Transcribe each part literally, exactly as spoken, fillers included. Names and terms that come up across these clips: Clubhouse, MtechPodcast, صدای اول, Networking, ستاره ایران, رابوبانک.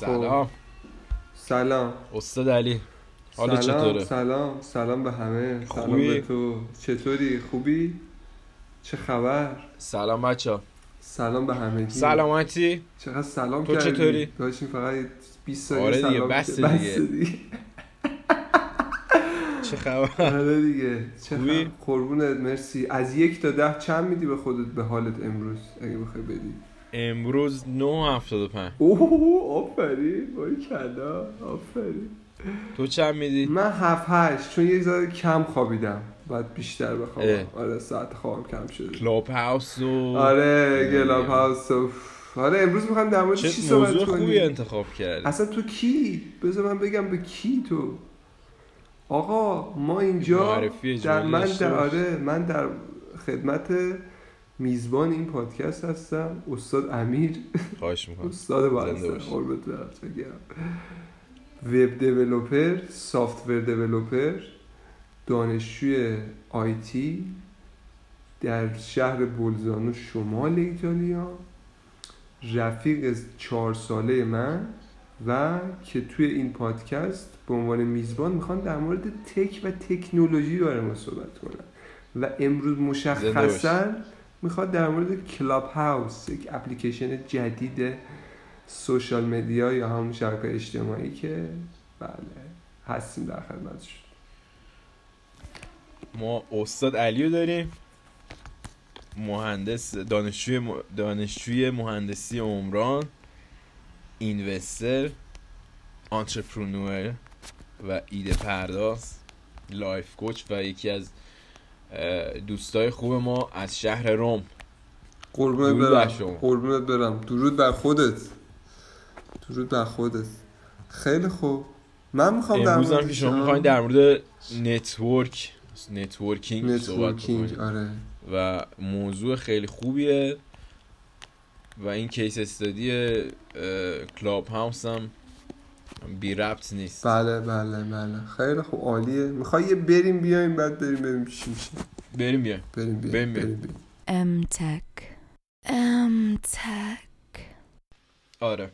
سلام. سلام استاد علی، حالت چطوره؟ سلام سلام به همه. خوبی؟ سلام به تو، چطوری؟ خوبی؟ چه خبر؟ سلام بچا. سلام به همگی. سلامتی؟ چقدر سلام کردی؟ تو چطوری؟ داشتیم فقط بیست ثانیه آره سلام. آره دیگه، بس دیگه. چه خبر؟ آره دیگه. چه خبر؟ قربونت، مرسی. از یک تا ده چند میدی به خودت، به حالت امروز اگه بخوای بدی؟ امروز نه هفتاد و پنج. اوه آفرین، باریکلا، آفرین. تو چند میدی؟ من هفت هشت، چون یه ذره کم خوابیدم، بعد بیشتر بخوابم. آره ساعت خوابم کم شده. کلاب هاوس و آره کلاب هاوس و آره امروز میخوام در مورد چی صحبت کنیم. چه موضوع خوبی انتخاب کردی. اصلا تو کی؟ بذار من بگم به کی تو. آقا ما اینجا در من در آره من در خدمت میزبان این پادکست هستم، استاد امیر. خواهش میکنم. استاد بارسته، قربونت برم. وب دیولپر، سافت‌ور دیولپر، دانشجوی آیتی در شهر بولزانو شمال ایتالیا، رفیق چهار ساله من و که توی این پادکست به عنوان میزبان میخوان در مورد تک و تکنولوژی برای ما صحبت کنن و امروز مشخصاً میخواد در مورد کلاب هاوس، یک اپلیکیشن جدید سوشال مدیا یا همون شبکه اجتماعی که بله هستیم در خدمتش. ما استاد علیو داریم، مهندس، دانشجوی دانشجوی مهندسی عمران، اینوستر، آنترپرنور و ایده پرداز، لایف کوچ و یکی از دوستای خوب ما از شهر روم. قربونت برم. قربونت برم. درود بر خودت. درود بر خودت. خیلی خوب. من میخوام در مورد امروز شما میخواین در مورد نتورک نتورکینگ صحبت کنیم. آره. و موضوع خیلی خوبیه و این کیس استادی کلاب هاوس هم بی ربط نیست. بله بله بله خیلی خوب، عالیه. میخوایی بریم بیاییم بعد بریم بریم چی میشه؟ بریم بیاییم بریم بیاییم بریم بیاییم امتک امتک آره.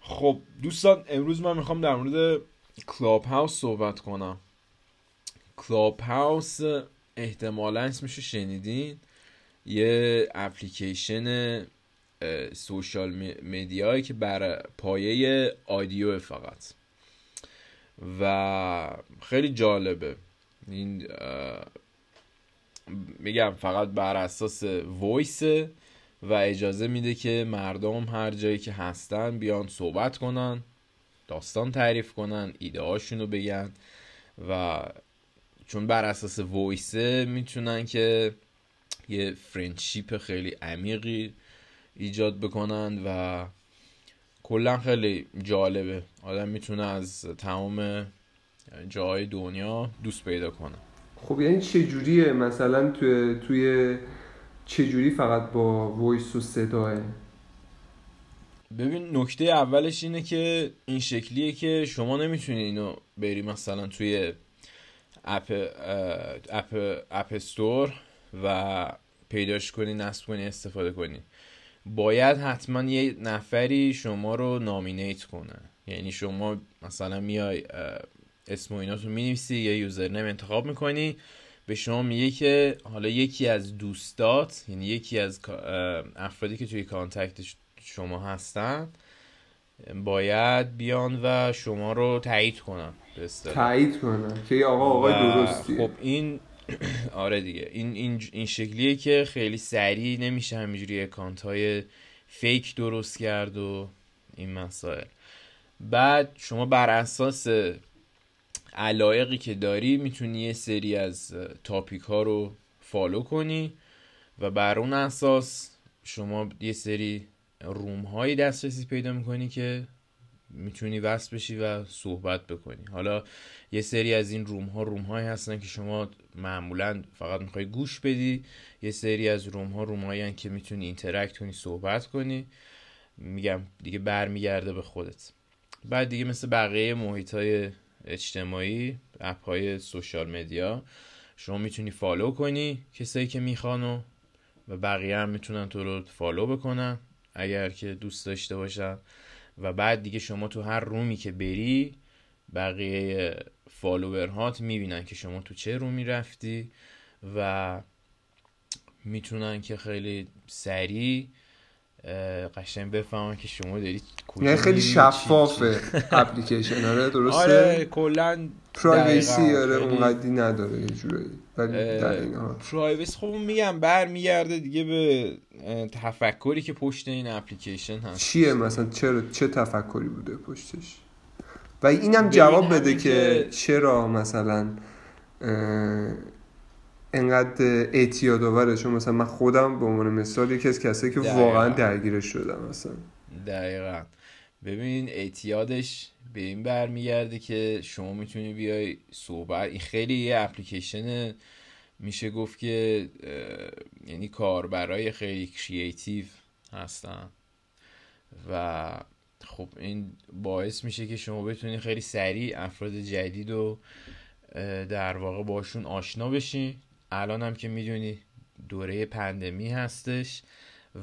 خب دوستان، امروز من میخوام در مورد کلاب هاوس صحبت کنم. کلاب هاوس احتمالاً اسمشو شنیدین، یه اپلیکیشن سوشال مدیایی که بر پایه آدیو فقط و خیلی جالبه. این میگم فقط بر اساس وایس و اجازه میده که مردم هر جایی که هستن بیان صحبت کنن، داستان تعریف کنن، ایده هاشونو بگن و چون بر اساس وایس میتونن که یه فرندشیپ خیلی عمیقی ایجاد بکنن و کلا خیلی جالبه. آدم میتونه از تمام جاهای دنیا دوست پیدا کنه. خب یعنی چه جوریه مثلا تو توی چه جوری فقط با وایس و صداه؟ ببین نکته اولش اینه که این شکلیه که شما نمیتونی اینو بری مثلا توی اپ اپ اپ استور و پیداش کنی، نصب کنی، استفاده کنی. باید حتما یه نفری شما رو نامینیت کنه، یعنی شما مثلا میای اسم و ایناتو مینویسی، یه یوزرنیم انتخاب میکنی، به شما میگه که حالا یکی از دوستات، یعنی یکی از افرادی که توی کانتکت شما هستن باید بیان و شما رو تایید کنن، تایید کنن که آقا آقای درستی. خب این آره دیگه این این این شکلیه که خیلی سریع نمیشه همینجوری اکانت‌های فیک درست کرد و این مسائل. بعد شما بر اساس علایقی که داری میتونی یه سری از تاپیک ها رو فالو کنی و بر اون اساس شما یه سری روم هایی دسترسی پیدا میکنی که میتونی وصل بشی و صحبت بکنی. حالا یه سری از این روم ها روم هایی هستن که شما معمولا فقط میخوای گوش بدی، یه سری از روم ها روم هایی هستن که میتونی اینتراکت کنی، صحبت کنی. میگم دیگه برمیگرده به خودت. بعد دیگه مثل بقیه محیط های اجتماعی، اپ های سوشال مدیا، شما میتونی فالو کنی کسایی که میخوان و بقیه هم میتونن تو رو فالو بکنن اگر که دوست داشته باشن. و بعد دیگه شما تو هر رومی که بری بقیه فالوورهات میبینن که شما تو چه رومی رفتی و میتونن که خیلی سریع قشنگ بفهمن که شما دارید کجا. یعنی خیلی شفافه اپلیکیشن. آره درسته. آره کلا پرایویسی آره اونقدی نداره یه جوری. ولی پرایویس خب میگم برمیگرده دیگه به تفکری که پشت این اپلیکیشن هست. چیه مثلا چرا چه تفکری بوده پشتش؟ و اینم جواب بده که چرا مثلا انقدر اعتیاد آوره. چون مثلا من خودم به عنوان مثال یکی از کسایی که واقعا درگیرش شدم مثلا. دقیقاً. ببین اعتیادش به این برمیگرده که شما میتونی بیای صحبت. این خیلی یه اپلیکیشن میشه گفت که یعنی کاربرای خیلی کریتیو هستن و خب این باعث میشه که شما بتونی خیلی سریع افراد جدید رو در واقع باشون آشنا بشین. الان هم که میدونی دوره پندمی هستش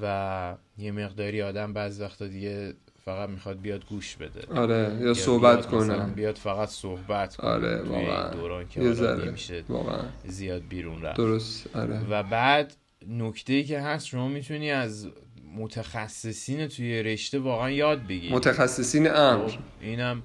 و یه مقداری آدم بعض وقتا دیگه فقط میخواد بیاد گوش بده. آره یا صحبت کنه. بیاد فقط صحبت کنه. آره واقعا. دوران که آدم نمیشه واقعا زیاد بیرون رفت. درست. آره. و بعد نکته‌ای که هست شما میتونی از متخصصین توی رشته واقعا یاد بگیری. متخصصین امر. اینم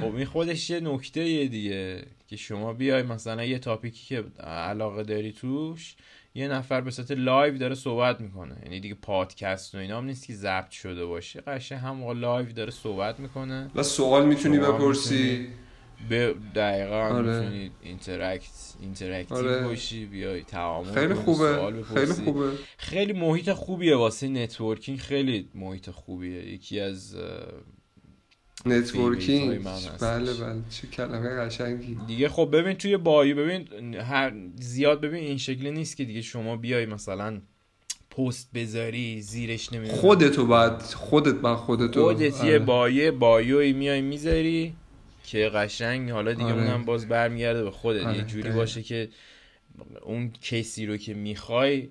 خب این خودش یه نکته دیگه که شما بیای مثلا یه تاپیکی که علاقه داری توش یه نفر به صورت لایو داره صحبت میکنه. یعنی دیگه پادکست و اینا هم نیست که ضبط شده باشه. قشنگ هم لایو داره صحبت میکنه و سوال میتونی بپرسی به دقیقاً. آره. میتونی اینتراکت اینتراکتیو آره. باشی بیای تعامل. خیلی خوبه. خیلی خوبه. خیلی محیط خوبیه واسه نتورکینگ. خیلی محیط خوبیه. یکی از نتورکینگ. بله بله چه کلمه قشنگی دیگه. خب ببین توی بایو ببین هر زیاد ببین این شکلی نیست که دیگه شما بیای مثلا پست بذاری زیرش نمیدونم خودتو بعد خودت بعد خودتو خودت یه بایو بایوی میای میذاری که قشنگ حالا دیگه آره. اونم باز برمیگرده به خودت. آره. یه جوری آره. باشه که اون کسی رو که میخوای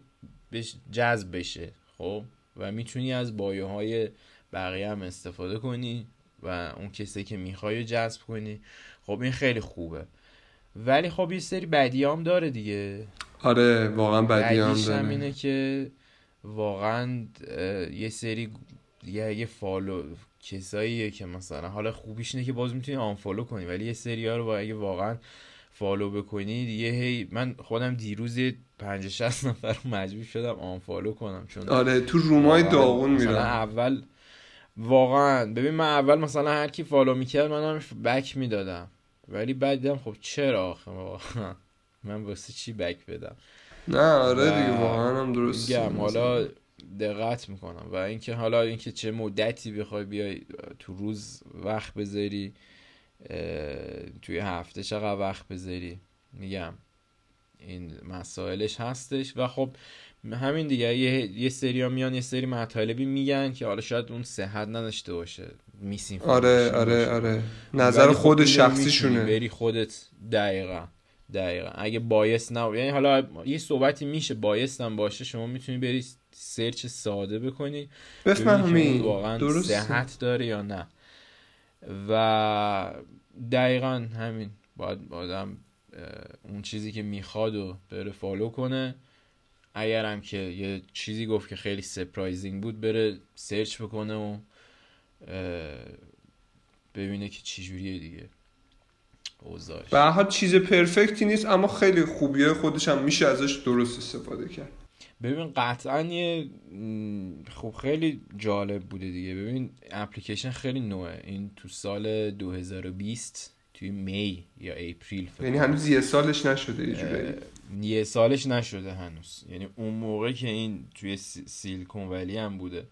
بهش جذب بشه. خب و میتونی از بایوهای بقیه هم استفاده کنی و اون کسی که میخوای جذب کنی. خب این خیلی خوبه ولی خب یه سری بدیام داره دیگه. آره واقعا بدیام داره. همینه که واقعا یه سری یه, یه فالو کساییه که مثلا حالا خوبیش اینه که باز میتونی آنفالو کنی ولی یه سری ها رو اگه واقعا فالو بکنی دیگه. هی من خودم دیروز پنجاه شصت نفر مجبور شدم آنفالو کنم چون آره تو رومای داغون میرم اول واقعا. ببین من اول مثلا هر کی فالو میکرد منم بک میدادم ولی بعد دیدم خب چرا آخه واقعا من واسه چی بک بدم. نه آره دیگه واقعا هم درست میگم. حالا دقت میکنم و اینکه حالا اینکه چه مدتی بخوای بیای تو روز وقت بذاری توی هفته چقدر وقت بذاری میگم این مسائلش هستش. و خب همین دیگه یه یه سریا میان یه سری مطالبی میگن که حالا شاید اون صحت نداشته باشه میسین. آره آره آره نظر خود, خود شخصیشونه. بری خودت دقیقاً دقیقاً اگه بایس نه یعنی حالا یه صحبتی میشه بایس هم باشه شما میتونی بری سرچ ساده بکنی بفهمی واقعا صحت داره یا نه. و دقیقاً همین باید آدم اون چیزی که میخواد و بره فالو کنه. اگر هم که یه چیزی گفت که خیلی سپرایزینگ بود بره سرچ بکنه و ببینه که چی جوریه دیگه اوضاعش. به هر حال چیز پرفکتی نیست اما خیلی خوبیه. خودش هم میشه ازش درست استفاده کرد. ببین قطعاً یه خب خیلی جالب بوده دیگه. ببین اپلیکیشن خیلی نوعه. این تو سال دو هزار و بیست توی می یا اپریل یعنی هنوز یه سالش نشده یه جوری. یه سالش نشده هنوز. یعنی اون موقع که این توی سیلیکون ولی هم بوده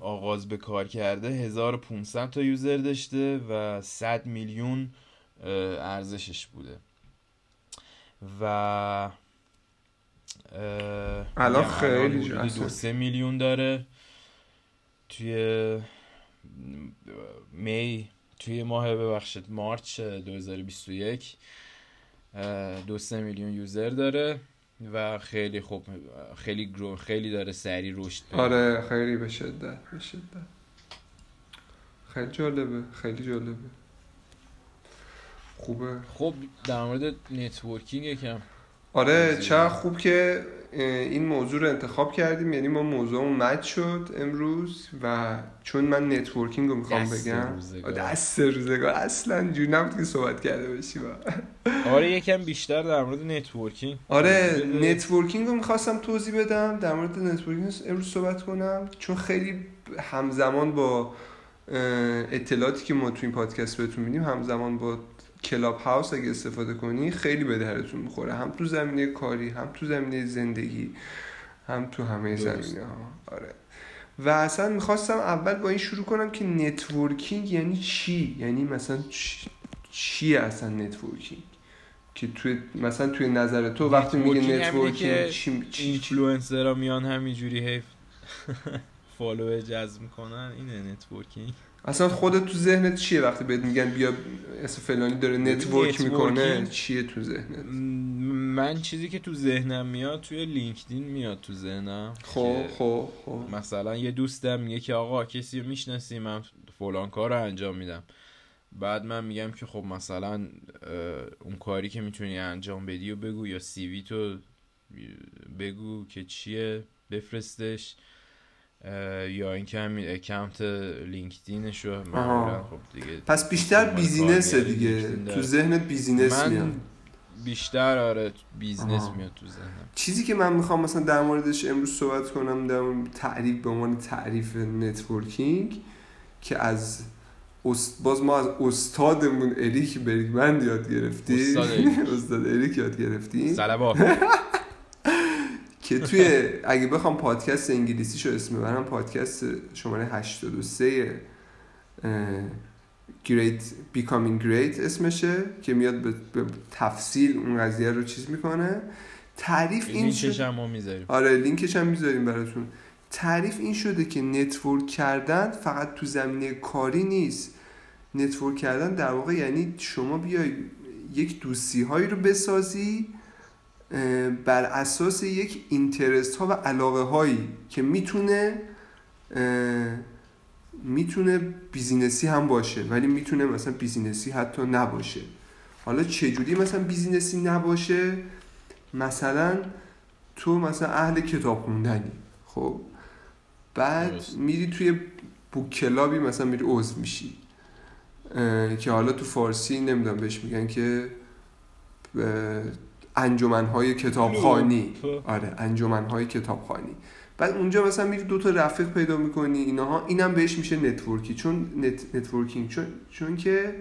آغاز به کار کرده هزار و پانصد تا یوزر داشته و صد میلیون ارزشش بوده و الان خیلی دو سه میلیون داره. توی می توی ماه ببخشید مارچ دو هزار و بیست و یک دو سه میلیون یوزر داره و خیلی خوب خیلی گرو خیلی داره سریع رشد پیدا. آره خیلی به شدت به شدت خیلی جالبه خیلی جالبه خوبه. خب در مورد نتورکینگ یکم آره چه خوب که این موضوع رو انتخاب کردیم، یعنی ما موضوعمون مچ شد امروز و چون من نتورکینگ رو میخوام بگم دست روزگار اصلا جور نبود که صحبت کرده باشی آره یکم بیشتر در مورد نتورکینگ. آره نتورکینگ رو میخواستم توضیح بدم، در مورد نتورکینگ امروز صحبت کنم چون خیلی همزمان با اطلاعاتی که ما تو این پادکست بهتون میدیم همزمان با کلاب هاوس اگه استفاده کنی خیلی به درتون میخوره، هم تو زمینه کاری، هم تو زمینه زندگی، هم تو همه زمینه ها. آره و اصلا میخواستم اول با این شروع کنم که نتورکینگ یعنی چی، یعنی مثلا چ... چی اصلا نتورکینگ که توی مثلا توی نظر تو وقتی میگه نتورکینگ چی چی اینفلوئنسرها میان همینجوری هی فالوور جذب میکنن، اینه نتورکینگ؟ اصلا خودت تو ذهنت چیه وقتی بهت میگن بیا اسم فلانی داره نتورک میکنه، چیه تو ذهنت؟ من چیزی که تو ذهنم میاد توی لینکدین میاد تو ذهنم. خب خب خب مثلا یه دوستم میگه که آقا کسی رو میشناسی من فلان کار رو انجام میدم، بعد من میگم که خب مثلا اون کاری که میتونی انجام بدی و بگو یا سی وی تو بگو که چیه بفرستش یا این کم اکانت لینکدینشو. خب دیگه پس بیشتر بیزینسه دیگه تو ذهنت، بیزینس میاد بیشتر. آره بیزینس میاد تو ذهنم. چیزی که من میخوام مثلا در موردش امروز صحبت کنم در تعریف به عنوان تعریف نتورکینگ که از باز ما از استادمون اریک بریگمند یاد گرفتیم، استاد اریک یاد گرفتیم سلام که توی اگه بخوام پادکست انگلیسیشو اسم ببرم پادکست شماره هشتاد و سه Great Becoming Great اسمشه که میاد به تفصیل اون قضیه رو چیز میکنه. تعریف این لینکش شد... هم میذاریم آره لینکش هم میذاریم براتون. تعریف این شده که نتورک کردن فقط تو زمینه کاری نیست، نتورک کردن در واقع یعنی شما بیای یک دوستی هایی رو بسازی بر اساس یک اینترست ها و علاقه هایی که میتونه میتونه بیزینسی هم باشه ولی میتونه مثلا بیزینسی حتی نباشه. حالا چجوری مثلا بیزینسی نباشه؟ مثلا تو مثلا اهل کتاب خوندنی، خب بعد میری توی بوک کلابی مثلا میری عضو میشی که حالا تو فارسی نمیدونم بهش میگن که انجمن‌های کتابخوانی. آره انجمن‌های کتابخوانی. بعد اونجا مثلا میری دو تا رفیق پیدا می‌کنی اینها، اینم بهش میشه نتورکی چون نت، نتورکینگ چون چون که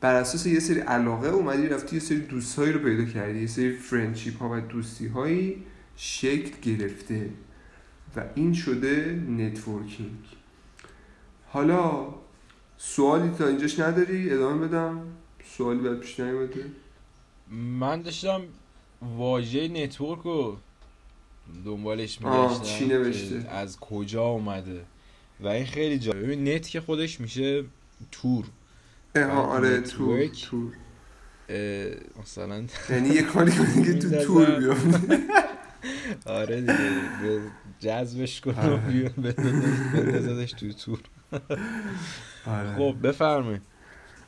بر اساس یه سری علاقه اومدی رفتی یه سری دوستایی رو پیدا کردی، یه سری فرندشیپ ها و دوستی‌هایی شکل گرفته و این شده نتورکینگ. حالا سوالی تا اینجاش نداری؟ ادامه بدم؟ سوالی بعد پیش نیومده؟ من داشتم واژه نتورک رو دنبالش می‌گشتم چی نوشته از کجا اومده و این خیلی جالب. نت که خودش میشه تور اه آره تور تور مثلا یعنی یه کاری کنی که تو تور بیام آره دیگه جذبش کنم بیام بندازش تو تور. خب بفرمایید.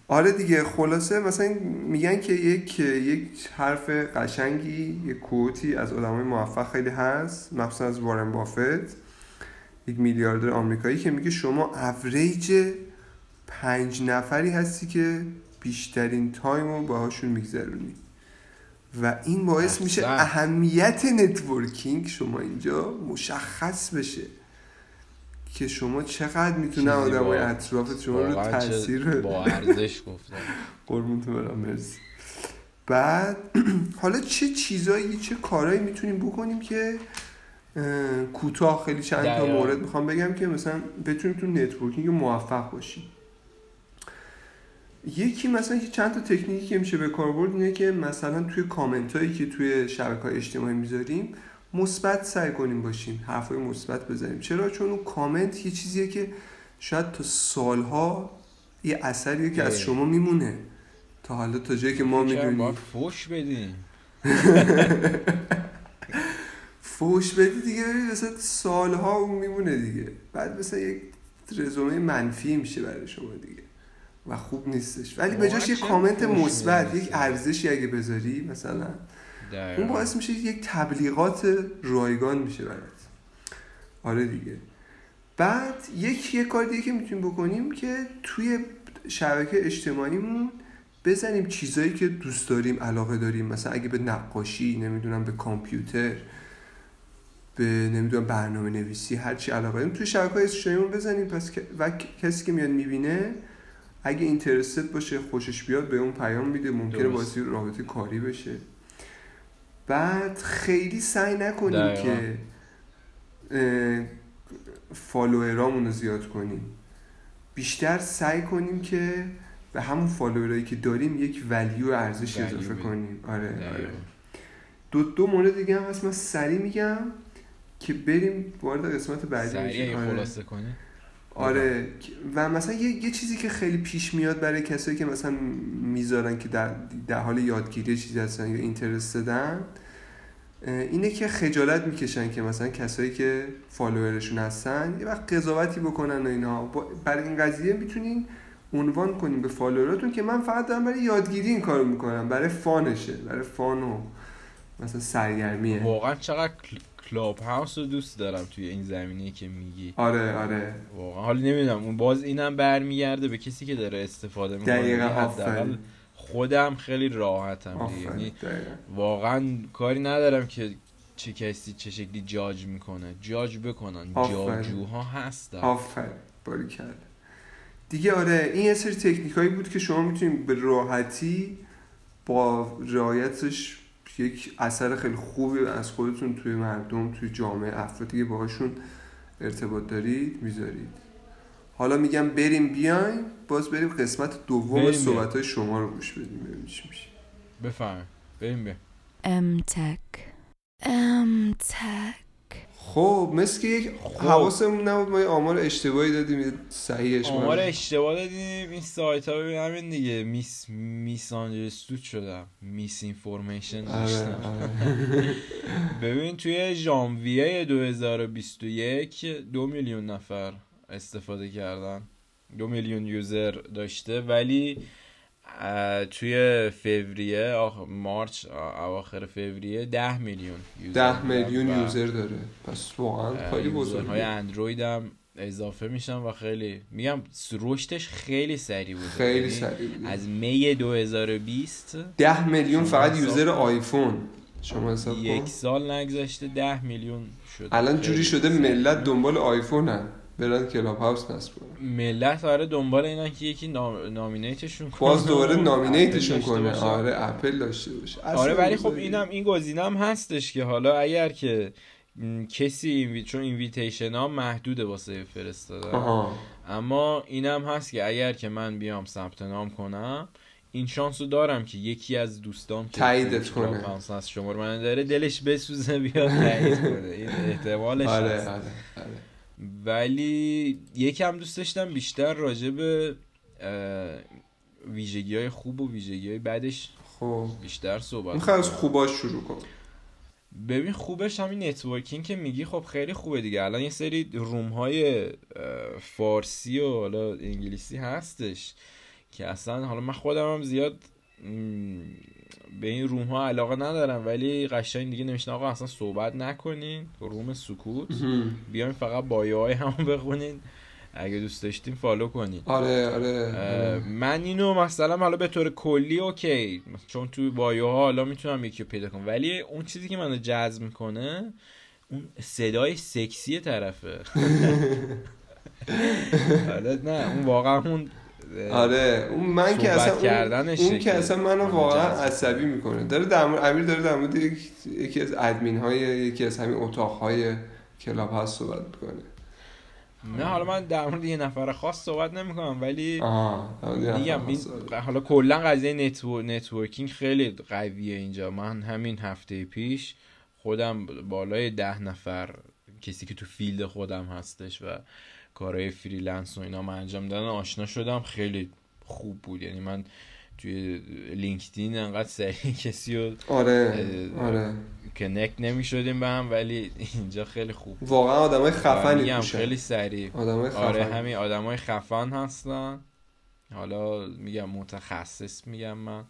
آره دیگه خلاصه مثلا میگن که یک یک حرف قشنگی یک کوتی از آدمای موفق خیلی هست مخصوصا از وارن بافت یک میلیاردر آمریکایی که میگه شما اوریج پنج نفری هستی که بیشترین تایم رو باهاشون میگذرونی و این باعث میشه اهمیت نتورکینگ شما اینجا مشخص بشه که شما چقدر میتونه آدمای اطراف شما رو تاثیر بده. با ارزش گفتم. قربونتون برم مرسی. بعد حالا چه چیزایی چه کارهایی میتونیم بکنیم که کوتاه خیلی چند تا مورد میخوام بگم که مثلا بتونیم تو نتورکینگ موفق باشیم. یکی مثلا که چند تا تکنیکی که میشه به کار برد اینه که مثلا توی کامنتایی که توی شبکه‌های اجتماعی میذاریم مثبت سعی کنیم باشیم، حرفای مثبت بزنیم. چرا؟ چون اون کامنت یه چیزیه که شاید تا سالها یه اثریه که از شما میمونه تا حالا تا جایی که ما میدونیم. باید فوش بدیم فوش بدی دیگه، ببین مثلا سالها اون میمونه دیگه، بعد مثلا یک رزومه منفی میشه برای شما دیگه و خوب نیستش. ولی به جاش یک کامنت مثبت، یک ارزشی اگه بذاری مثلا دایم. اون باعث میشه یک تبلیغات رایگان میشه برات. آره دیگه. بعد یک یک کار دیگه که میتونیم بکنیم که توی شبکه اجتماعیمون بزنیم چیزایی که دوست داریم، علاقه داریم، مثلا اگه به نقاشی، نمیدونم به کامپیوتر، به نمیدونم برنامه نویسی، هر چی علاقه داریم توی شبکه‌های اجتماعیمون بزنیم. پس و کسی که میاد میبینه اگه اینترستد باشه، خوشش بیاد، به اون پیام میده، ممکنه واسه رابطه کاری بشه. بعد خیلی سعی نکنیم دایما. که فالوورامون رو زیاد کنیم، بیشتر سعی کنیم که به همون فالوورایی که داریم یک ولیو ارزش اضافه کنیم. آره دایما. آره. دو دو مورد دیگه هم هست، من سریع میگم که بریم وارد قسمت بعدی بشیم. آره. خلاصه کنیم. آره و مثلا یه, یه چیزی که خیلی پیش میاد برای کسایی که مثلا میذارن که در, در حال یادگیری چیزی هستن یا اینترستدن، اینه که خجالت میکشن که مثلا کسایی که فالوورشون هستن یه وقت قضاوتی بکنن و اینا. برای این قضیه میتونین عنوان کنین به فالووراتون که من فقط دارم برای یادگیری این کارو میکنم، برای فانشه، برای فان و مثلا سرگرمیه. واقعا چقدر کلاب هاوس رو دوست دارم توی این زمینه که میگی. آره آره واقعا. حالا نمیدونم اون باز اینم برمیگرده به کسی که داره استفاده میکنه. دقیقاً. حداقل خودم خیلی راحتم دیگه، یعنی واقعا کاری ندارم که چه کسی چه شکلی جاج میکنه، جاج بکنن. جاجوها هستن. آفرین، باریکلا دیگه. آره این یه سری تکنیکایی بود که شما میتونید به راحتی با رعایتش یک اثر خیلی خوبی از خودتون توی مردم، توی جامعه، افرادی که باهاشون ارتباط دارید میذارید. حالا میگم بریم بیایم باز بریم قسمت دوم صحبت‌های شما رو گوش بدیم ببینیم چی میشه. بفهم بریم بریم امتک امتک. خب مثل که یک حواسمون نبود، ما یه آمار اشتباهی دادیم. صحیحش آمار اشتباه دادیم. این سایت ها ببین همین دیگه، میس میس آنجلستوت شدم، میس اینفورمیشن داشتم. ببین توی ژانویه دو هزار و بیست و یک دو میلیون نفر استفاده کردن، دو میلیون یوزر داشته. ولی توی فوریه آخ... مارچ اواخر فوریه ده میلیون یوزر، ده میلیون یوزر داره. پس واقعا خیلی بزرگه. های اندروید هم اضافه میشن و خیلی میگم رشدش خیلی سریع بوده، خیلی سریع بوده. از می دو هزار و بیست ده میلیون فقط یوزر آیفون. شما حساب کن یک سال نگذشته ده میلیون شده. الان جوری شده ملت دنبال آیفون هم برن کلاب هاوس نصب کنن. ملت آره دنبال اینا که یکی نامینیتشون کنه، باز دوباره نامینیتشون کنه. آره اپل داشته باشه. آره ولی خب اینم این گزینه هم هستش که حالا اگر که کسی، چون اینویتیشن ها محدوده واسه فرستادن، اما اینم هست که اگر که من بیام ثبت نام کنم این شانسو دارم که یکی از دوستام تاییدت کنه، پانصد شماره من داره دلش بسوزه بیاد تایید کنه. این احتمالش آره هست. آره آره. ولی یکم دوست داشتم بیشتر راجع به ویژگی‌های خوب و ویژگی‌های بعدش خوب بیشتر صحبت می‌خوام. از خوباش شروع کنم. ببین خوبش همین نتورکینگ که میگی خب خیلی خوبه دیگه. الان یه سری روم‌های فارسی و حالا انگلیسی هستش که اصلا حالا من خودم هم زیاد به این روم ها علاقه ندارم، ولی قشنگ دیگه نمیشن آقا اصلا صحبت نکنین، روم سکوت، بیاین فقط بایوهای همون بخونین، اگه دوست داشتین فالو کنین. آره آره, آره. من اینو مثلا حالا به طور کلی اوکی، چون توی بایوها حالا میتونم یکی رو پیدا کنم، ولی اون چیزی که منو جذب میکنه اون صدای سکسی طرفه. حالا نه اون واقعا اون آره اون من که اصلا اون, اون که اصلا منو واقعا عصبی میکنه. داره در مورد امیر داره در مورد یک... یکی از ادمین های یکی از همین اتاق های کلاب هاوس صحبت میکنه. نه حالا من در مورد یه نفر خاص صحبت نمیکنم، ولی میگم حالا کلا قضیه نتو... نتورکینگ خیلی قویه اینجا. من همین هفته پیش خودم بالای ده نفر کسی که تو فیلد خودم هستش و کارهای فریلنس و اینا من انجام دادن آشنا شدم. خیلی خوب بود، یعنی من توی لینکدین انقدر سریع کسی رو آره آره کنکت نمی‌شدیم به هم، ولی اینجا خیلی خوب واقعا آدمای خفنی توشه، خیلی سریع آدمای خفن. آره همین آدمای خفن هستن، حالا میگم متخصص میگم من،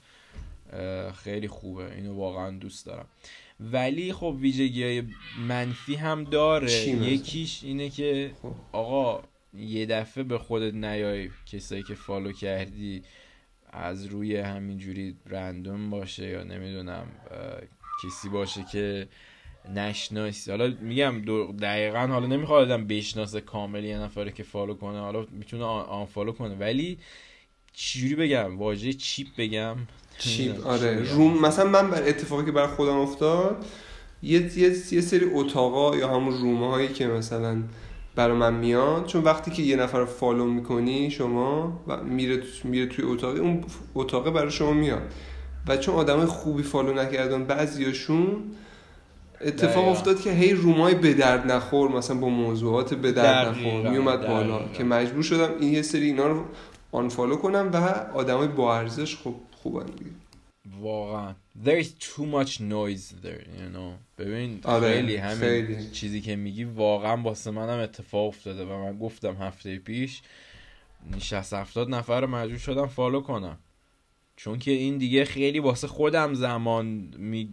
خیلی خوبه، اینو واقعا دوست دارم. ولی خب ویژگی‌های منفی هم داره، یکیش اینه که آقا یه دفعه به خودت نیای کسایی که فالو کردی از روی همینجوری رندوم باشه یا نمیدونم کسی باشه که نشناسی. حالا میگم دقیقاً حالا نمیخواد آدم بشناسه کامل یه نفره که فالو کنه، حالا میتونه آن فالو کنه، ولی چجوری بگم، واژه چیپ بگم، چیپ آره بگم. روم مثلا من بر اتفاقی که برای خودم افتاد یه یه یه سری اتاقا یا همون روم‌هایی که مثلا برای من میاد، چون وقتی که یه نفر رو فالو میکنی شما و میره تو، میره توی اتاق، اون اتاقه برای شما میاد و چون آدمای خوبی فالو نکردن بعضیاشون اتفاق افتاد که هی رومای به درد نخور مثلا با موضوعات به درد نخور میومد بالا که مجبور شدم این یه سری اینا رو آنفالو کنم و آدمای با ارزش خوب خوبن دیگه. واقعا there is too much noise there you know. ببین خیلی همین خیلی. چیزی که میگی واقعا واسه منم اتفاق افتاده و من گفتم هفته پیش شصت هفتاد نفر رو مجبور شدم فالو کنم، چون که این دیگه خیلی واسه خودم زمان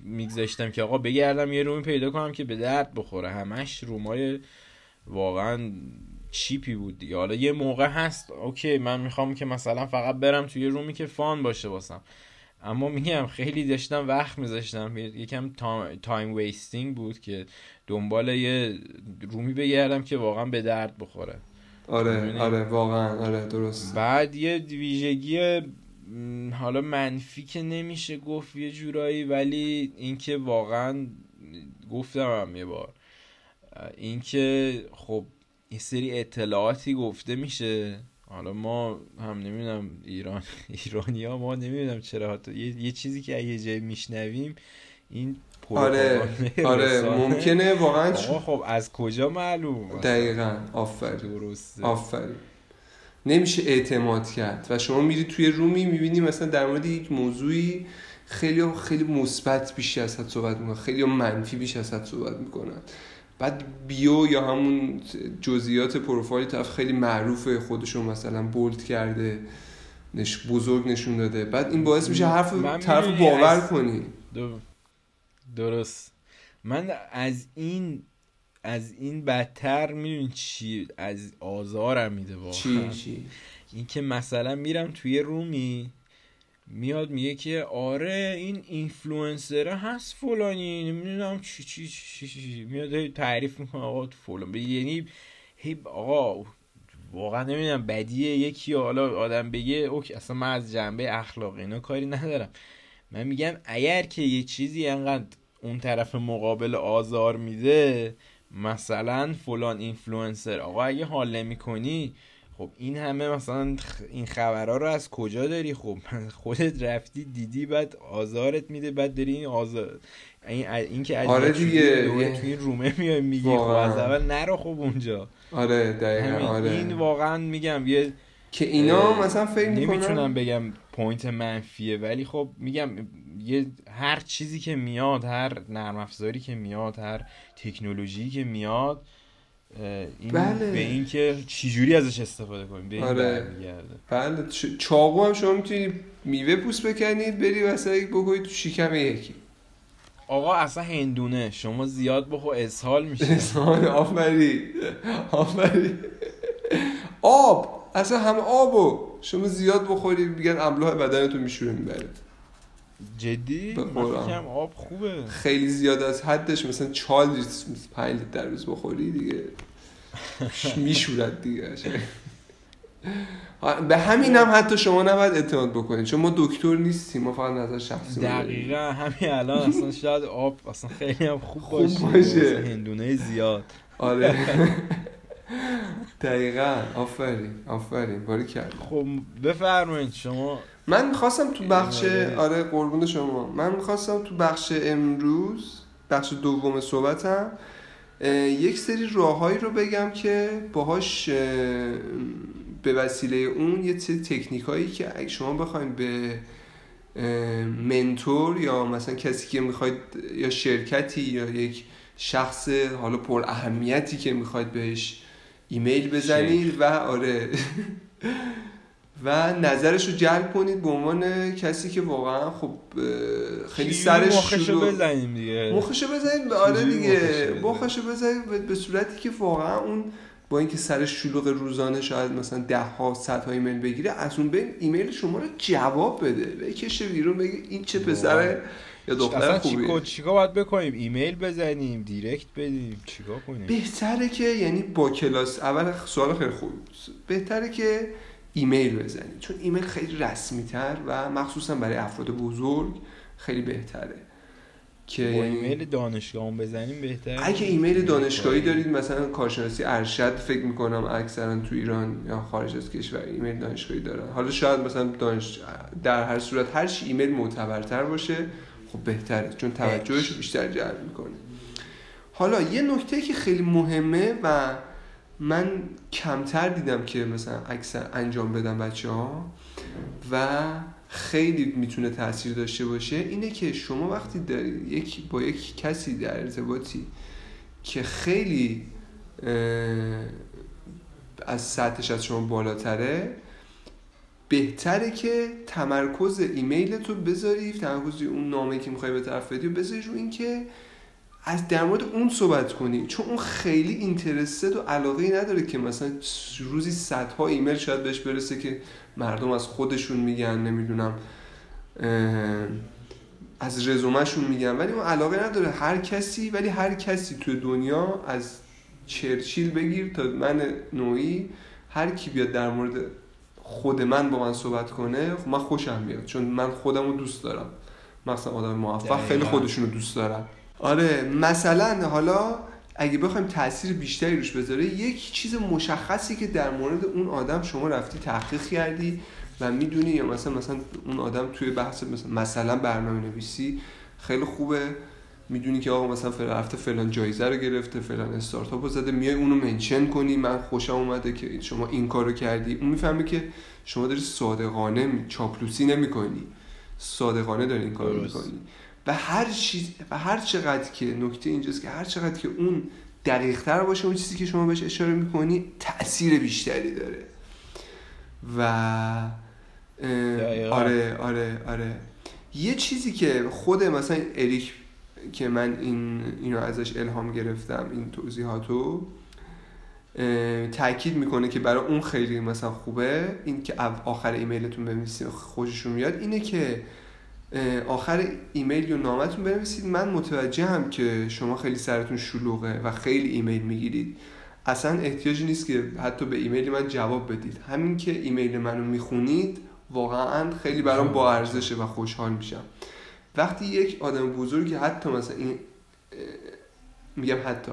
میگذاشتم که آقا بگردم یه رومی پیدا کنم که به درد بخوره، همش رومای واقعا چیپی بود دیگه. حالا یه موقع هست اوکی من میخوام که مثلا فقط برم توی یه رومی که فان باشه واسم، اما میگم خیلی داشتم وقت میذاشتم، یکم تایم ویستینگ بود که دنبال یه رومی بگردم که واقعا به درد بخوره. آره آره واقعا آره درست. بعد یه ویژگی حالا منفی که نمیشه گفت یه جورایی، ولی اینکه واقعا گفتم هم یه بار اینکه خب یه سری اطلاعاتی گفته میشه، حالا ما هم نمیدونم ایران ایرانی ها ما نمیدونم چرا حتی یه،, یه چیزی که یه جایی میشنویم این آره آره ممکنه واقعا آقا خب از کجا معلوم؟ دقیقاً آفرین درسته آفرین نمیشه اعتماد کرد و شما میری توی رومی میبینی مثلا در مورد یک موضوعی خیلی خیلی مثبت بیشتر از حد صحبت میکنن، خیلی منفی بیشتر از حد صحبت میکنن، بعد بیو یا همون جزئیات پروفایل طرف خیلی معروفه خودشون مثلا بولد کرده نش بزرگ نشون داده، بعد این باعث میشه حرف طرف باور از... کنی درست. من از این از این بدتر میدونی چی از آزارم میده واقعا چی چی این که مثلا میرم توی رومی میاد میگه که آره این اینفلوئنسره هست فلانی نمیدونم چی چی چی, چی. میاد تعریف میکنه آقا فلان، یعنی هی آقا واقعا نمیدونم بدیه یکی حالا آدم بگه اوکی، اصلا من از جنبه اخلاقی اینا کاری ندارم، من میگم اگر که یه چیزی انقدر اون طرف مقابل آزار میده مثلا فلان اینفلوئنسر آقا اگه حال نمی‌کنی خب این همه مثلا این خبرها رو از کجا داری؟ خب خودت رفتی دیدی بعد آزارت میده، بعد داری این آزار این این که آره دیگه توی رومه میای میگی خب از اول نرو خب اونجا. آره دقیقاً آره این واقعا میگم یه که اینا مثلا فکر میکنم نمیتونم بگم پوینت منفیه، ولی خب میگم یه هر چیزی که میاد، هر نرم افزاری که میاد، هر تکنولوژی که میاد این بله. به این که چجوری ازش استفاده کنیم به این آره. بله چاقو هم شما میتونی میوه پوست بکنید بری واسه یک بگوی تو شکم یکی آقا اصلا هندونه شما زیاد بخو اسهال میشه اسهال آفری آفری آب اصلا هم آبو شما زیاد بخوری میگن املاح بدنتون میشوره میبره جدی؟ میگم آب خوبه خیلی زیاد از حدش مثلا چهار پنج لیتر در روز بخوری دیگه میشورد دیگه به همین هم حتی شما نباید اعتماد بکنید چون ما دکتر نیستیم، ما فقط نظر شخصی میدیم. دقیقاً همین الان اصلا شاید آب اصلا خیلی هم خوب باشه, خوب باشه. هندونه زیاد آره دقیقاً آفرین آفرین باری کرد. خب بفرمایید شما. من میخواستم تو بخش آره قربون شما من میخواستم تو بخش امروز بخش دوم صحبتم یک سری راههایی رو بگم که باهاش به وسیله اون یه سری تکنیکایی که اگه شما بخواید به منتور یا مثلا کسی که میخواید یا شرکتی یا یک شخص حالا پر اهمیتی که میخواید بهش ایمیل بزنید و آره و نظرش رو جلب کنید به عنوان کسی که واقعا خب خیلی سرش مخشو بزنیم دیگه مخشو بزنیم آره دیگه مخشو بزنیم به صورتی که واقعا اون با اینکه سرش شلوغ روزانه شاید مثلا ده ها صد ها ایمیل بگیره از اون بین ایمیل شما رو جواب بده بکشه بیرون بگه این چه پسره یا دختر خوبیه اصلا چیکار باید بکنیم ایمیل بزنیم دایرکت بدیم چیکار کنیم بهتره که یعنی با کلاس اول سوال خیلی خوب بهتره که ایمیل بزنید چون ایمیل خیلی رسمی‌تر و مخصوصا برای افراد بزرگ خیلی بهتره که ایمیل دانشگاهی بزنیم بهتره اگه ایمیل دانشگاهی دارید مثلا کارشناسی ارشد فکر می‌کنم اکثرا تو ایران یا خارج از کشور ایمیل دانشگاهی دارن حالا شاید مثلا دانش در هر صورت هر چی ایمیل معتبرتر باشه خب بهتره چون توجهش بیشتر جلب می‌کنه حالا یه نکته که خیلی مهمه و من کمتر دیدم که مثلا اکثر انجام بدن بچه‌ها و خیلی میتونه تأثیر داشته باشه اینه که شما وقتی دارید یک با یک کسی در ارتباطی که خیلی از سطحش از شما بالاتره بهتره که تمرکز ایمیلتو بذاری تمرکز اون نامه‌ای که می‌خوای به طرف بدی بذاری رو اینکه از در مورد اون صحبت کنی چون اون خیلی اینترستد و علاقه‌ای نداره که مثلا روزی صدها ایمیل شاید بهش برسه که مردم از خودشون میگن نمیدونم از رزومه‌شون میگن ولی اون علاقه نداره هر کسی ولی هر کسی تو دنیا از چرچیل بگیر تا من نوعی هر کی بیاد در مورد خود من با من صحبت کنه من خوشم میاد چون من خودم رو دوست دارم مثلا آدم موفق خیلی خودشون رو دوست دارن آره مثلا حالا اگه بخوایم تأثیر بیشتری روش بذاره یک چیز مشخصی که در مورد اون آدم شما رفتی تحقیق کردی و میدونی یا مثلا مثلا اون آدم توی بحث مثلا مثلا برنامه‌نویسی خیلی خوبه میدونی که آقا مثلا رفته فلان جایزه رو گرفته فلان استارتاپو زده میای اونو منشن کنی من خوشم اومده که شما این کارو کردی اون میفهمه که شما داری صادقانه چاپلوسی نمی‌کنی صادقانه داری این کارو می‌کنی و هر چیز و هر چقدر که نکته اینجاست که هر چقدر که اون دقیق‌تر باشه اون چیزی که شما بهش اشاره می‌کنی تأثیر بیشتری داره و آره آره آره یه چیزی که خود مثلا اریک که من این اینو ازش الهام گرفتم این توضیحاتو تأکید میکنه که برای اون خیلی مثلا خوبه این که آخر ایمیلتون بنویسید خوششون میاد اینه که آخر ایمیل یا نامتون بنویسید من متوجهم که شما خیلی سرتون شلوغه و خیلی ایمیل میگیرید اصلا احتیاجی نیست که حتی به ایمیل من جواب بدید همین که ایمیل منو میخونید واقعا خیلی برام با ارزشه و خوشحال میشم وقتی یک آدم بزرگی حتی مثلا این میگم حتی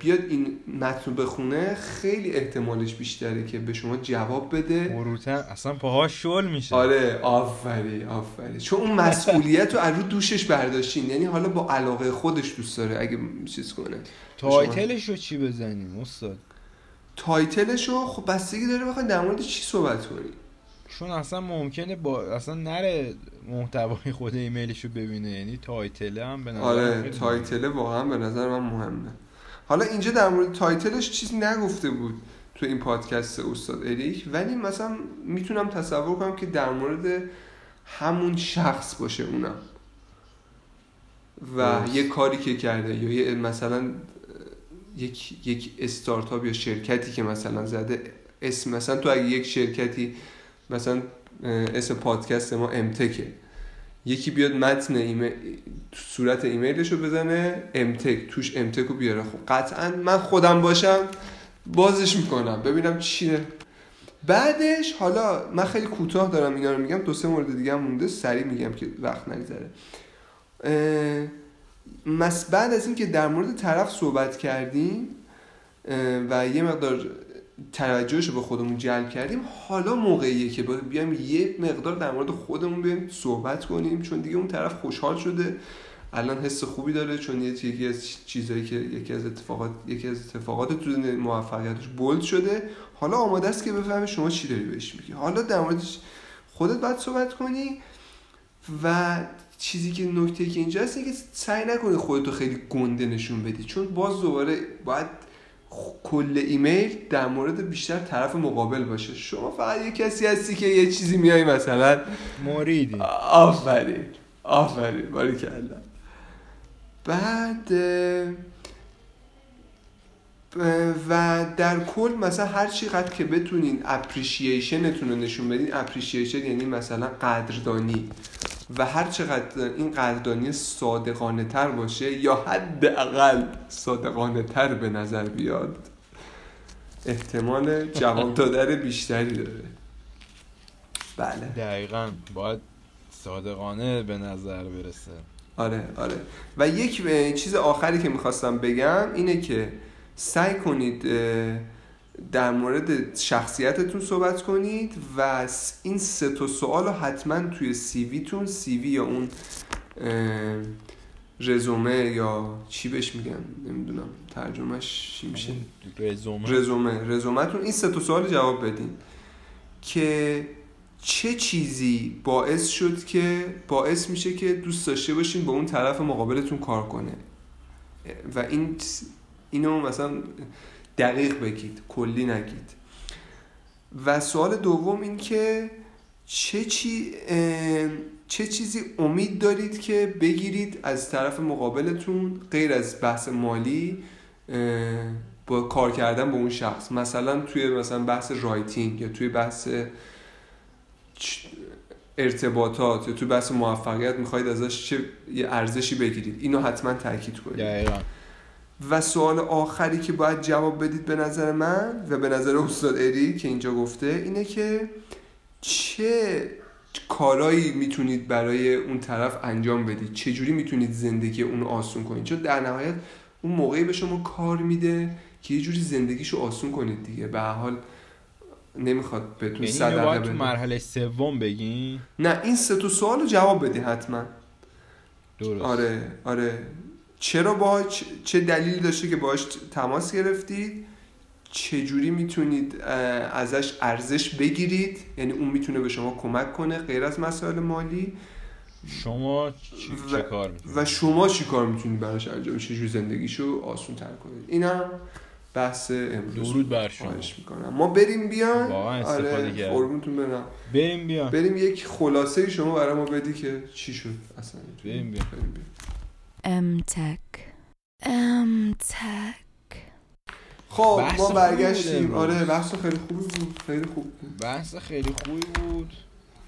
بیاد این متن بخونه خیلی احتمالش بیشتره که به شما جواب بده مروتن اصلا پاهاش شل میشه آره آفری آفری چون اون مسئولیت رو از رو دوشش برداشتین یعنی حالا با علاقه خودش دوست داره اگه چیز کنه تایتلش رو چی بزنیم استاد تایتلش رو خب بستگی داره بخواد در مورد چی صحبت کنیم چون اصلا ممکنه با اصلا نره محتوای خود ایمیلشو ببینه یعنی تایتل هم به نظر آره تایتل واقعا به نظر من مهمه حالا اینجا در مورد تایتلش چیزی نگفته بود تو این پادکست استاد اریک ولی مثلا میتونم تصور کنم که در مورد همون شخص باشه اونم و بس. یه کاری که کرده یا یه مثلا یک یک استارتاپ یا شرکتی که مثلا زده اسم مثلا تو اگه یک شرکتی مثلا اسم پادکست ما امتکه یکی بیاد متن ایمیل صورت ایمیلشو بزنه امتک توش امتکو بیاره خب قطعا من خودم باشم بازش میکنم ببینم چیه بعدش حالا من خیلی کوتاه دارم اینا رو میگم دو سه مورد دیگه هم مونده سریع میگم که وقت نگذره مس بعد از این که در مورد طرف صحبت کردیم و یه مقدار توجهش رو به خودمون جلب کردیم حالا موقعیه که بیایم یه مقدار در مورد خودمون بیایم صحبت کنیم چون دیگه اون طرف خوشحال شده الان حس خوبی داره چون یکی از چیزایی که یکی از اتفاقات یکی از اتفاقات تو موفقیتش بولد شده حالا آماده است که بفهمه شما چی داری بهش میگی حالا در موردش خودت باید صحبت کنی و چیزی که نکته که اینجا هست اینه که سعی نکنی خودتو خیلی گنده نشون بدی، چون باز دوباره باید کل ایمیل در مورد بیشتر طرف مقابل باشه. شما فقط یه کسی هستی که یه چیزی میای مثلا موریدی. آفرین آفرین باریکالله. بعد و در کل مثلا هر چقدر که بتونین اپریشیشنتون رو نشون بدین، اپریشیشن یعنی مثلا قدردانی، و هر چقدر این قدردانی صادقانه تر باشه یا حداقل صادقانه تر به نظر بیاد، احتمال جواب دادن بیشتری داره. بله دقیقاً، باید صادقانه به نظر برسه. آره آره. و یک چیز آخری که میخواستم بگم اینه که سعی کنید در مورد شخصیتتون صحبت کنید و این سه تا سوال رو حتما توی سی ویتون، سی وی یا اون رزومه یا چی بهش میگن نمیدونم ترجمهش چی میشه، رزومه رزومه رزومتون این سه تا سوال جواب بدین که چه چیزی باعث شد که باعث میشه که دوست داشته باشین با اون طرف مقابلتون کار کنه، و این اینو مثلا دقیق بگید، کلی نگید. و سوال دوم این که چه چی چه چیزی امید دارید که بگیرید از طرف مقابلتون غیر از بحث مالی با کار کردن با اون شخص، مثلا توی مثلا بحث رایتینگ یا توی بحث ارتباطات یا توی بحث موفقیت می‌خواید ازش چه یه ارزشی بگیرید. اینو حتما تاکید کنید. دقیقاً. و سوال آخری که باید جواب بدید به نظر من و به نظر استاد اریک که اینجا گفته اینه که چه کارایی میتونید برای اون طرف انجام بدید، چه جوری میتونید زندگی اون آسون کنید، چون در نهایت اون موقعی به شما کار میده که یه جوری زندگیشو آسون کنید دیگه. به هر حال نمیخواد بهتون صد درصد بگه. تو مرحله سوم بگین؟ نه، این سه تا سوالو جواب بدید حتما. درست. آره آره. چرا باهاش، چه دلیلی داشته که باهاش تماس گرفتید، چه جوری میتونید ازش ارزش بگیرید، یعنی اون میتونه به شما کمک کنه غیر از مسائل مالی، شما چی و... کار میتونید و شما چی کار میتونید براش انجام، چه جوری زندگیشو آسون تر کنید. اینم بحث امروز. درود بر شما. خواهش میکنم. ما بریم بیان. واقعا استفاده کرد. قربونتون برم. بریم بیان. بریم یک خلاصه شما برای ما بدی که چی شد اصلا. بریم بیان. بریم بیان. امتک امتک خب ما برگشتیم. آره بحث خیلی خوبی بود، خیلی خوب بحث خیلی خوبی بود.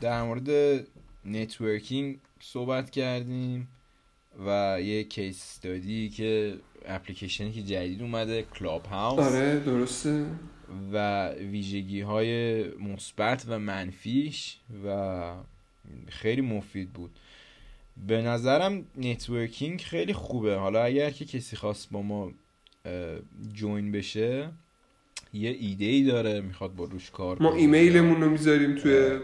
در مورد نتورکینگ صحبت کردیم و یه کیس استادی که اپلیکیشنی که جدید اومده، کلاب هاوس. آره درسته. و ویژگی‌های مثبت و منفیش، و خیلی مفید بود به نظرم. نتورکینگ خیلی خوبه. حالا اگر که کسی خواست با ما جوین بشه، یه ایده ای داره میخواد با روش کار کنه، ما ایمیلمون رو میذاریم توی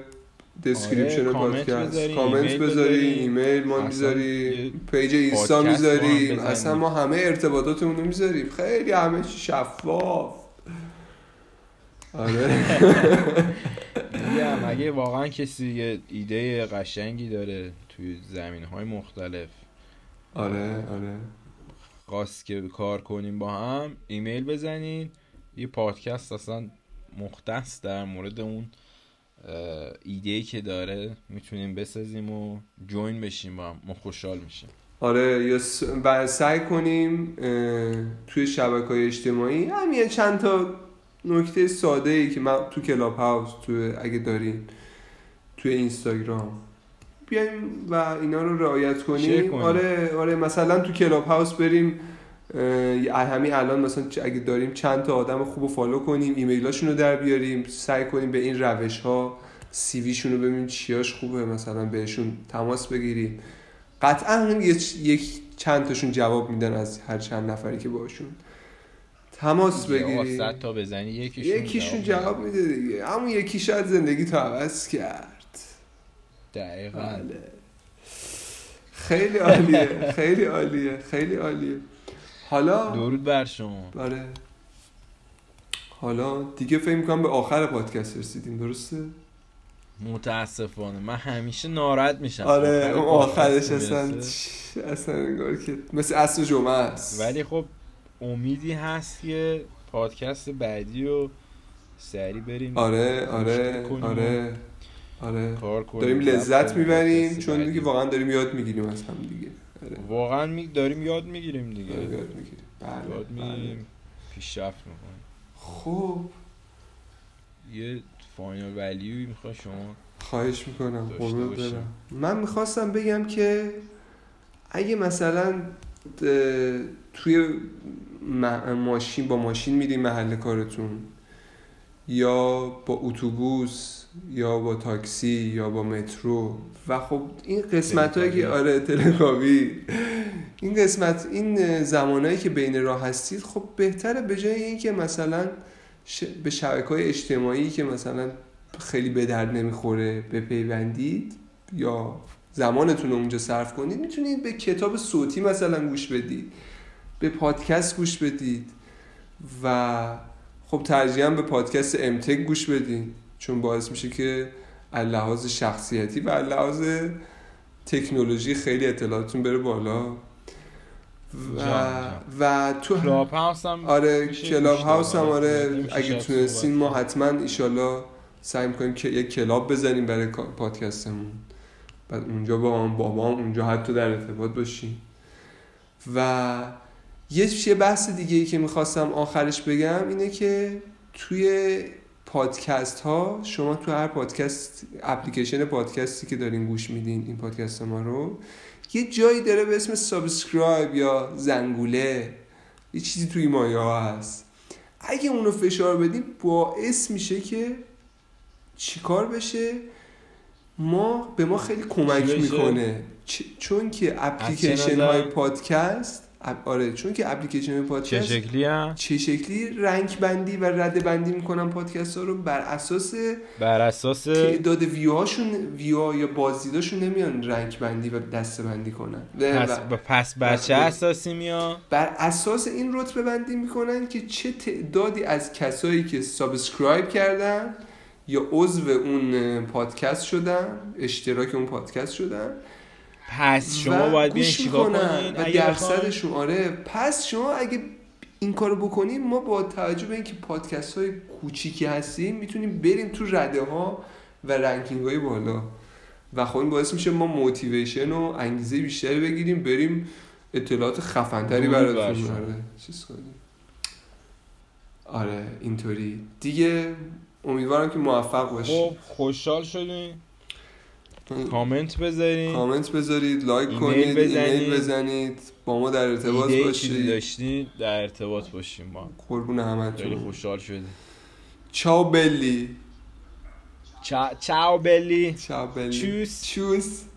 دسکریپشن. آره، پادکست کامنت بذاریم، ایمیل ما میذاریم، پیج اینستا میذاریم، اصلا ما همه ارتباطاتمون رو میذاریم، خیلی همه شفاف. آره اگه واقعا کسی یه ایده قشنگی داره توی زمینه‌های مختلف، آره آره، خواست که کار کنیم با هم، ایمیل بزنین. یه پادکست اصلا مختص در مورد اون ایده‌ای که داره میتونیم بسازیم و جوین بشیم با هم، ما خوشحال میشیم. آره، یا سعی کنیم توی شبکه‌های اجتماعی همین چند تا نکته ساده ای که من تو کلاب هاوس، تو اگه دارین تو اینستاگرام، بیایم و اینا رو رعایت کنیم. آره آره، مثلا تو کلاب هاوس بریم همین الان مثلا اگه داریم چند تا آدم خوبو فالو کنیم، ایمیلاشون رو در بیاریم، سعی کنیم به این روش ها سی ویشون رو ببینیم چیاش خوبه، مثلا بهشون تماس بگیریم. قطعا یک چند تاشون جواب میدن از هر چند نفری که باشون تماس بگیری، صد تا بزنی یکیشون یکیشون جواب میده دیگه. همون یکی شاید زندگی تو عوض کرد. دقیقاً. بله. خیلی عالیه، خیلی عالیه، خیلی عالیه. حالا درود بر شما. آره. حالا دیگه فکر می‌کنم به آخر پادکست رسیدیم، درسته؟ متاسفانه من همیشه ناراحت میشم. آره اون آخرش اصلا اصلا انگار که مثل اصل جمعه است. ولی خب امیدی هست که پادکست بعدی رو سریع بریم. آره آره آره آره داریم لذت میبریم چون دیگه واقعا داریم یاد میگیریم از هم دیگه. آره. واقعا می داریم یاد میگیریم دیگه. آره. یاد میگیریم. بله. یاد میگیریم. پیشرفت میکنیم. خب یه فاینال ولیوی میخوای شما؟ خواهش میکنم. من میخواستم بگم که اگه مثلا توی ماشین با ماشین میریم محل کارتون یا با اتوبوس یا با تاکسی یا با مترو و خب این قسمتایی که آره تلگرامی این قسمت این زمانایی که بین راه هستید خب بهتره به جای اینکه مثلا ش... به شبکه‌های اجتماعی که مثلا خیلی به درد نمیخوره بپیوندید یا زمانتون رو اونجا صرف کنید، میتونید به کتاب صوتی مثلا گوش بدید، به پادکست گوش بدید و خب ترجیحاً به پادکست امتک گوش بدید چون باعث میشه که از لحاظ شخصیتی و از لحاظ تکنولوژی خیلی اطلاعاتتون بره بالا. و جام. و تو کلاب هاوس هم آره کلاب هاوس هم آره اگه تونستین ما حتما ایشالله سعی میکنیم که یک کلاب بزنیم برای پادکستمون، بعد اونجا با هم بابام اونجا حتی در ارتباط باشیم. و یه چیز بحث دیگه ای که میخواستم آخرش بگم اینه که توی پادکست ها شما تو هر پادکست اپلیکیشن پادکستی که دارین گوش میدین این پادکست ما رو یه جایی داره به اسم سابسکرایب یا زنگوله، یه چیزی توی مایا هست. اگه اونو فشار بدیم باعث میشه که چیکار بشه، ما به ما خیلی کمک میکنه چ... چون که اپلیکیشن های پادکست آره چون که اپلیکیشن پادکست چه شکلی هم؟ چه شکلی رنک بندی و رده بندی میکنن پادکست ها رو بر اساس بر اساس تعداد ویو هاشون ویو یا بازدیداشون نمیان رنک بندی و دسته بندی کنن. پس و... پس بر چه اساسی میان؟ بر اساس این رتبه بندی میکنن که چه تعدادی از کسایی که سابسکرایب کردن یا عضو اون پادکست شدن، اشتراک اون پادکست شدن. پس شما باید بیان چیکار کنین و درصدشون آره. پس شما اگه این کارو بکنین ما با توجه به اینکه پادکست های کوچیکی هستیم میتونیم بریم تو رده ها و رنکینگ های بالا و خب این باعث میشه ما موتیویشن و انگیزه بیشتری بگیریم بریم اطلاعات خفن‌تری براتون آره چیز کنیم. آره اینطوری دیگه. امیدوارم که موفق باشین. خب خوشحال شدین. کامنت بذارید کامنت بذارید لایک کنید، ایمیل بزنید، با ما در ارتباط باشید، داشتید در ارتباط باشیم با قربون همتون. خیلی خوشحال شدیم. چاو بلی چاو بلی چاو بلی چوس چوس.